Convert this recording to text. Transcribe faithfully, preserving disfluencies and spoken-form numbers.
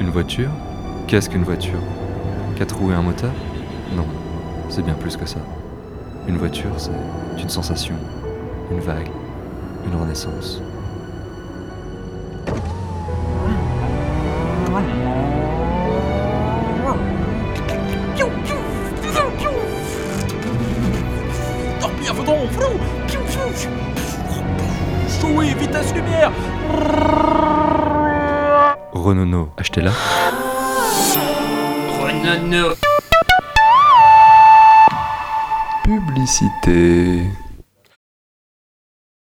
Une voiture? Qu'est-ce qu'une voiture? Quatre roues et un moteur? Non, c'est bien plus que ça. Une voiture, c'est une sensation, une vague, une renaissance. Oui, vitesse lumière. Renauneau, achetez-la. Renauneau. Publicité.